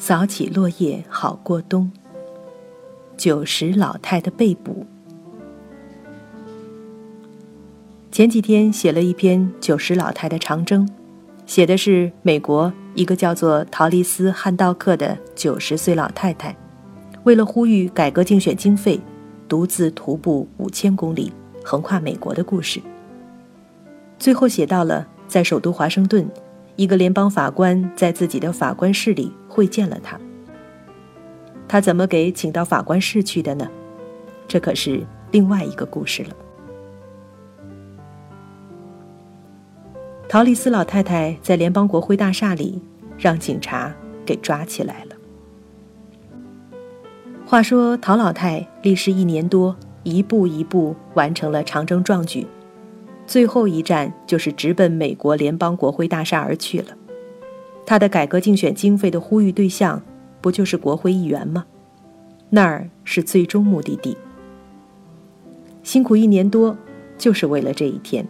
扫起落叶好过冬。90老太的被捕。前几天写了一篇90老太的长征，写的是美国一个叫做陶丽斯·汉道克的90岁老太太，为了呼吁改革竞选经费，独自徒步5000公里，横跨美国的故事。最后写到了在首都华盛顿，一个联邦法官在自己的法官室里会见了她。她怎么给请到法官室去的呢？这可是另外一个故事了。陶丽斯老太太在联邦国会大厦里让警察给抓起来了。话说陶老太历时1年多，一步一步完成了长征壮举，最后一站就是直奔美国联邦国会大厦而去了。她的改革竞选经费的呼吁对象不就是国会议员吗？那儿是最终目的地。辛苦1年多就是为了这一天。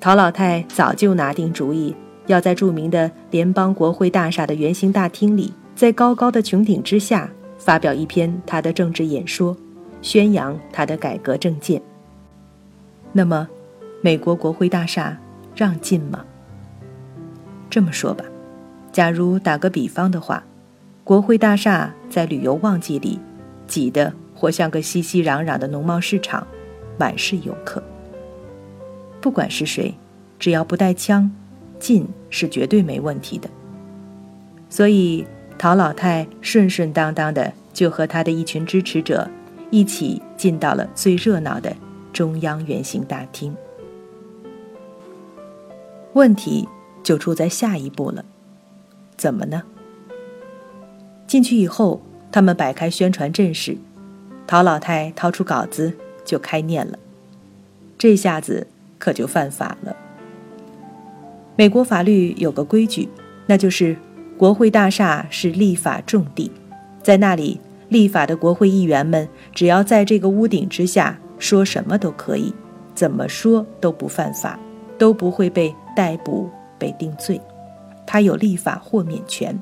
陶老太早就拿定主意，要在著名的联邦国会大厦的圆形大厅里，在高高的穹顶之下发表一篇她的政治演说，宣扬她的改革政见。那么美国国会大厦让进吗？这么说吧，假如打个比方的话，国会大厦在旅游旺季里挤得活像个熙熙攘攘的农贸市场，满是游客。不管是谁，只要不带枪，进是绝对没问题的。所以陶老太顺顺当当的就和她的一群支持者一起进到了最热闹的中央圆形大厅。问题就出在下一步了，怎么呢？进去以后，他们摆开宣传阵势，陶老太掏出稿子就开念了。这下子可就犯法了。美国法律有个规矩，那就是国会大厦是立法重地，在那里立法的国会议员们只要在这个屋顶之下说什么都可以，怎么说都不犯法，都不会被逮捕被定罪，他有立法豁免权。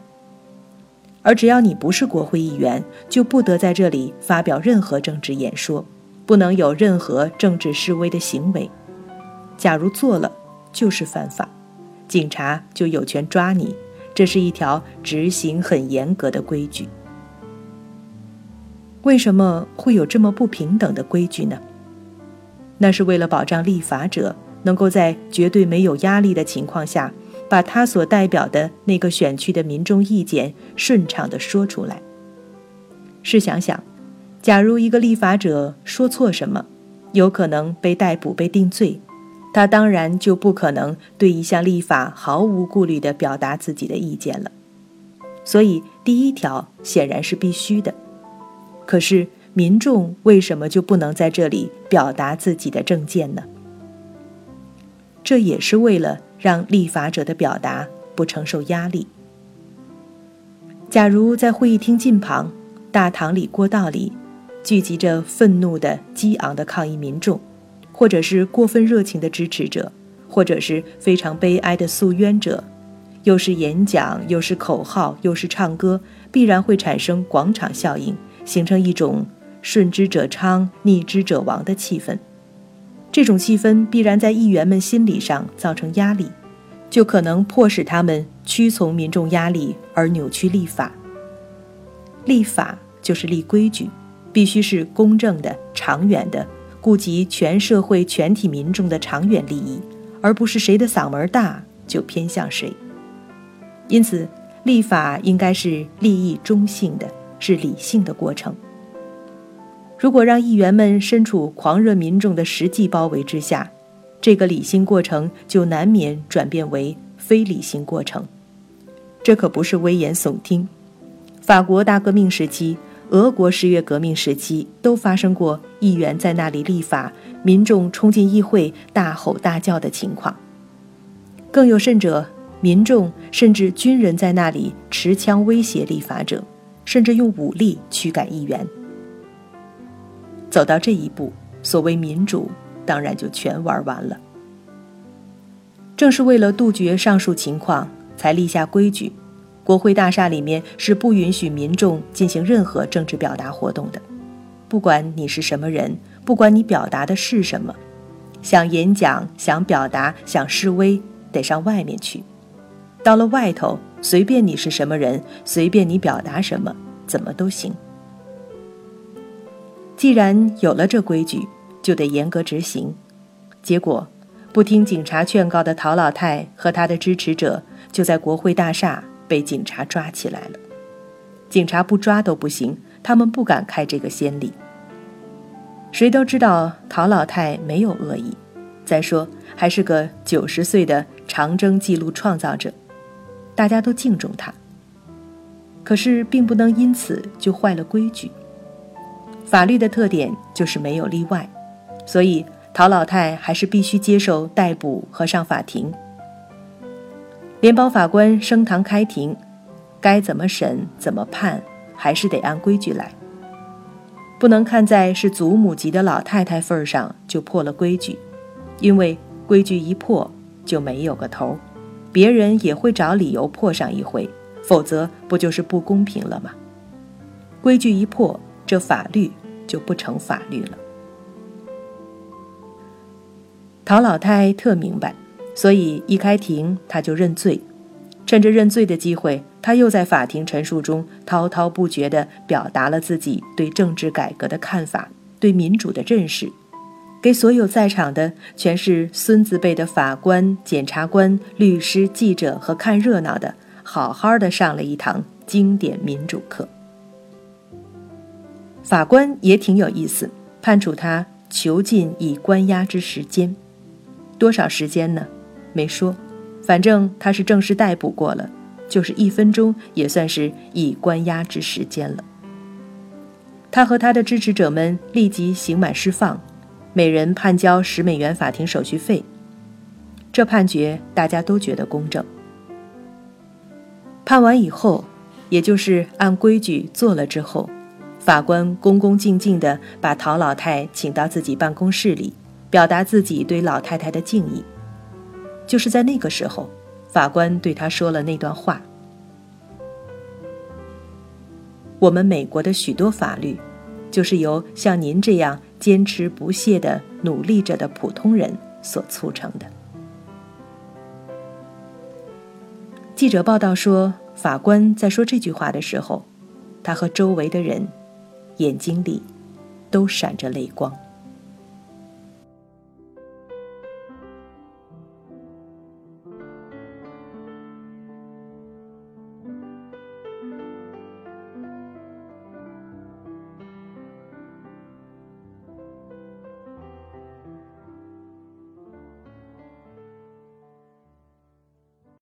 而只要你不是国会议员，就不得在这里发表任何政治演说，不能有任何政治示威的行为。假如做了就是犯法，警察就有权抓你，这是一条执行很严格的规矩。为什么会有这么不平等的规矩呢？那是为了保障立法者能够在绝对没有压力的情况下，把他所代表的那个选区的民众意见顺畅地说出来。试想想，假如一个立法者说错什么，有可能被逮捕被定罪，他当然就不可能对一项立法毫无顾虑地表达自己的意见了。所以第一条显然是必须的。可是民众为什么就不能在这里表达自己的政见呢？这也是为了让立法者的表达不承受压力。假如在会议厅近旁、大堂里、过道里聚集着愤怒的、激昂的抗议民众，或者是过分热情的支持者，或者是非常悲哀的诉冤者，又是演讲，又是口号，又是唱歌，必然会产生广场效应，形成一种顺之者昌、逆之者亡的气氛。这种气氛必然在议员们心理上造成压力，就可能迫使他们屈从民众压力而扭曲立法。立法就是立规矩，必须是公正的、长远的，顾及全社会全体民众的长远利益，而不是谁的嗓门大就偏向谁。因此立法应该是利益中性的，是理性的过程。如果让议员们身处狂热民众的实际包围之下，这个理性过程就难免转变为非理性过程。这可不是危言耸听，法国大革命时期、俄国10月革命时期都发生过议员在那里立法，民众冲进议会大吼大叫的情况。更有甚者，民众甚至军人在那里持枪威胁立法者，甚至用武力驱赶议员。走到这一步，所谓民主当然就全玩完了。正是为了杜绝上述情况，才立下规矩，国会大厦里面是不允许民众进行任何政治表达活动的。不管你是什么人，不管你表达的是什么，想演讲、想表达、想示威，得上外面去。到了外头，随便你是什么人，随便你表达什么，怎么都行。既然有了这规矩，就得严格执行。结果，不听警察劝告的陶老太和他的支持者就在国会大厦被警察抓起来了。警察不抓都不行，他们不敢开这个先例。谁都知道陶老太没有恶意，再说还是个90岁的长征纪录创造者，大家都敬重他。可是并不能因此就坏了规矩。法律的特点就是没有例外，所以陶老太还是必须接受逮捕和上法庭。联邦法官升堂开庭，该怎么审怎么判，还是得按规矩来，不能看在是祖母级的老太太份上就破了规矩，因为规矩一破就没有个头，别人也会找理由破上一回，否则不就是不公平了吗？规矩一破，这法律就不成法律了。陶老太特明白，所以一开庭她就认罪，趁着认罪的机会，她又在法庭陈述中滔滔不绝地表达了自己对政治改革的看法，对民主的认识，给所有在场的全是孙子辈的法官、检察官、律师、记者和看热闹的，好好的上了一堂经典民主课。法官也挺有意思，判处他囚禁以关押之时间，多少时间呢？没说，反正他是正式逮捕过了，就是1分钟也算是以关押之时间了。他和他的支持者们立即刑满释放，每人判交$10法庭手续费。这判决大家都觉得公正。判完以后，也就是按规矩做了之后，法官恭恭敬敬地把陶老太请到自己办公室里，表达自己对老太太的敬意。就是在那个时候，法官对她说了那段话：我们美国的许多法律，就是由像您这样坚持不懈地努力着的普通人所促成的。记者报道说，法官在说这句话的时候，他和周围的人眼睛里都闪着泪光。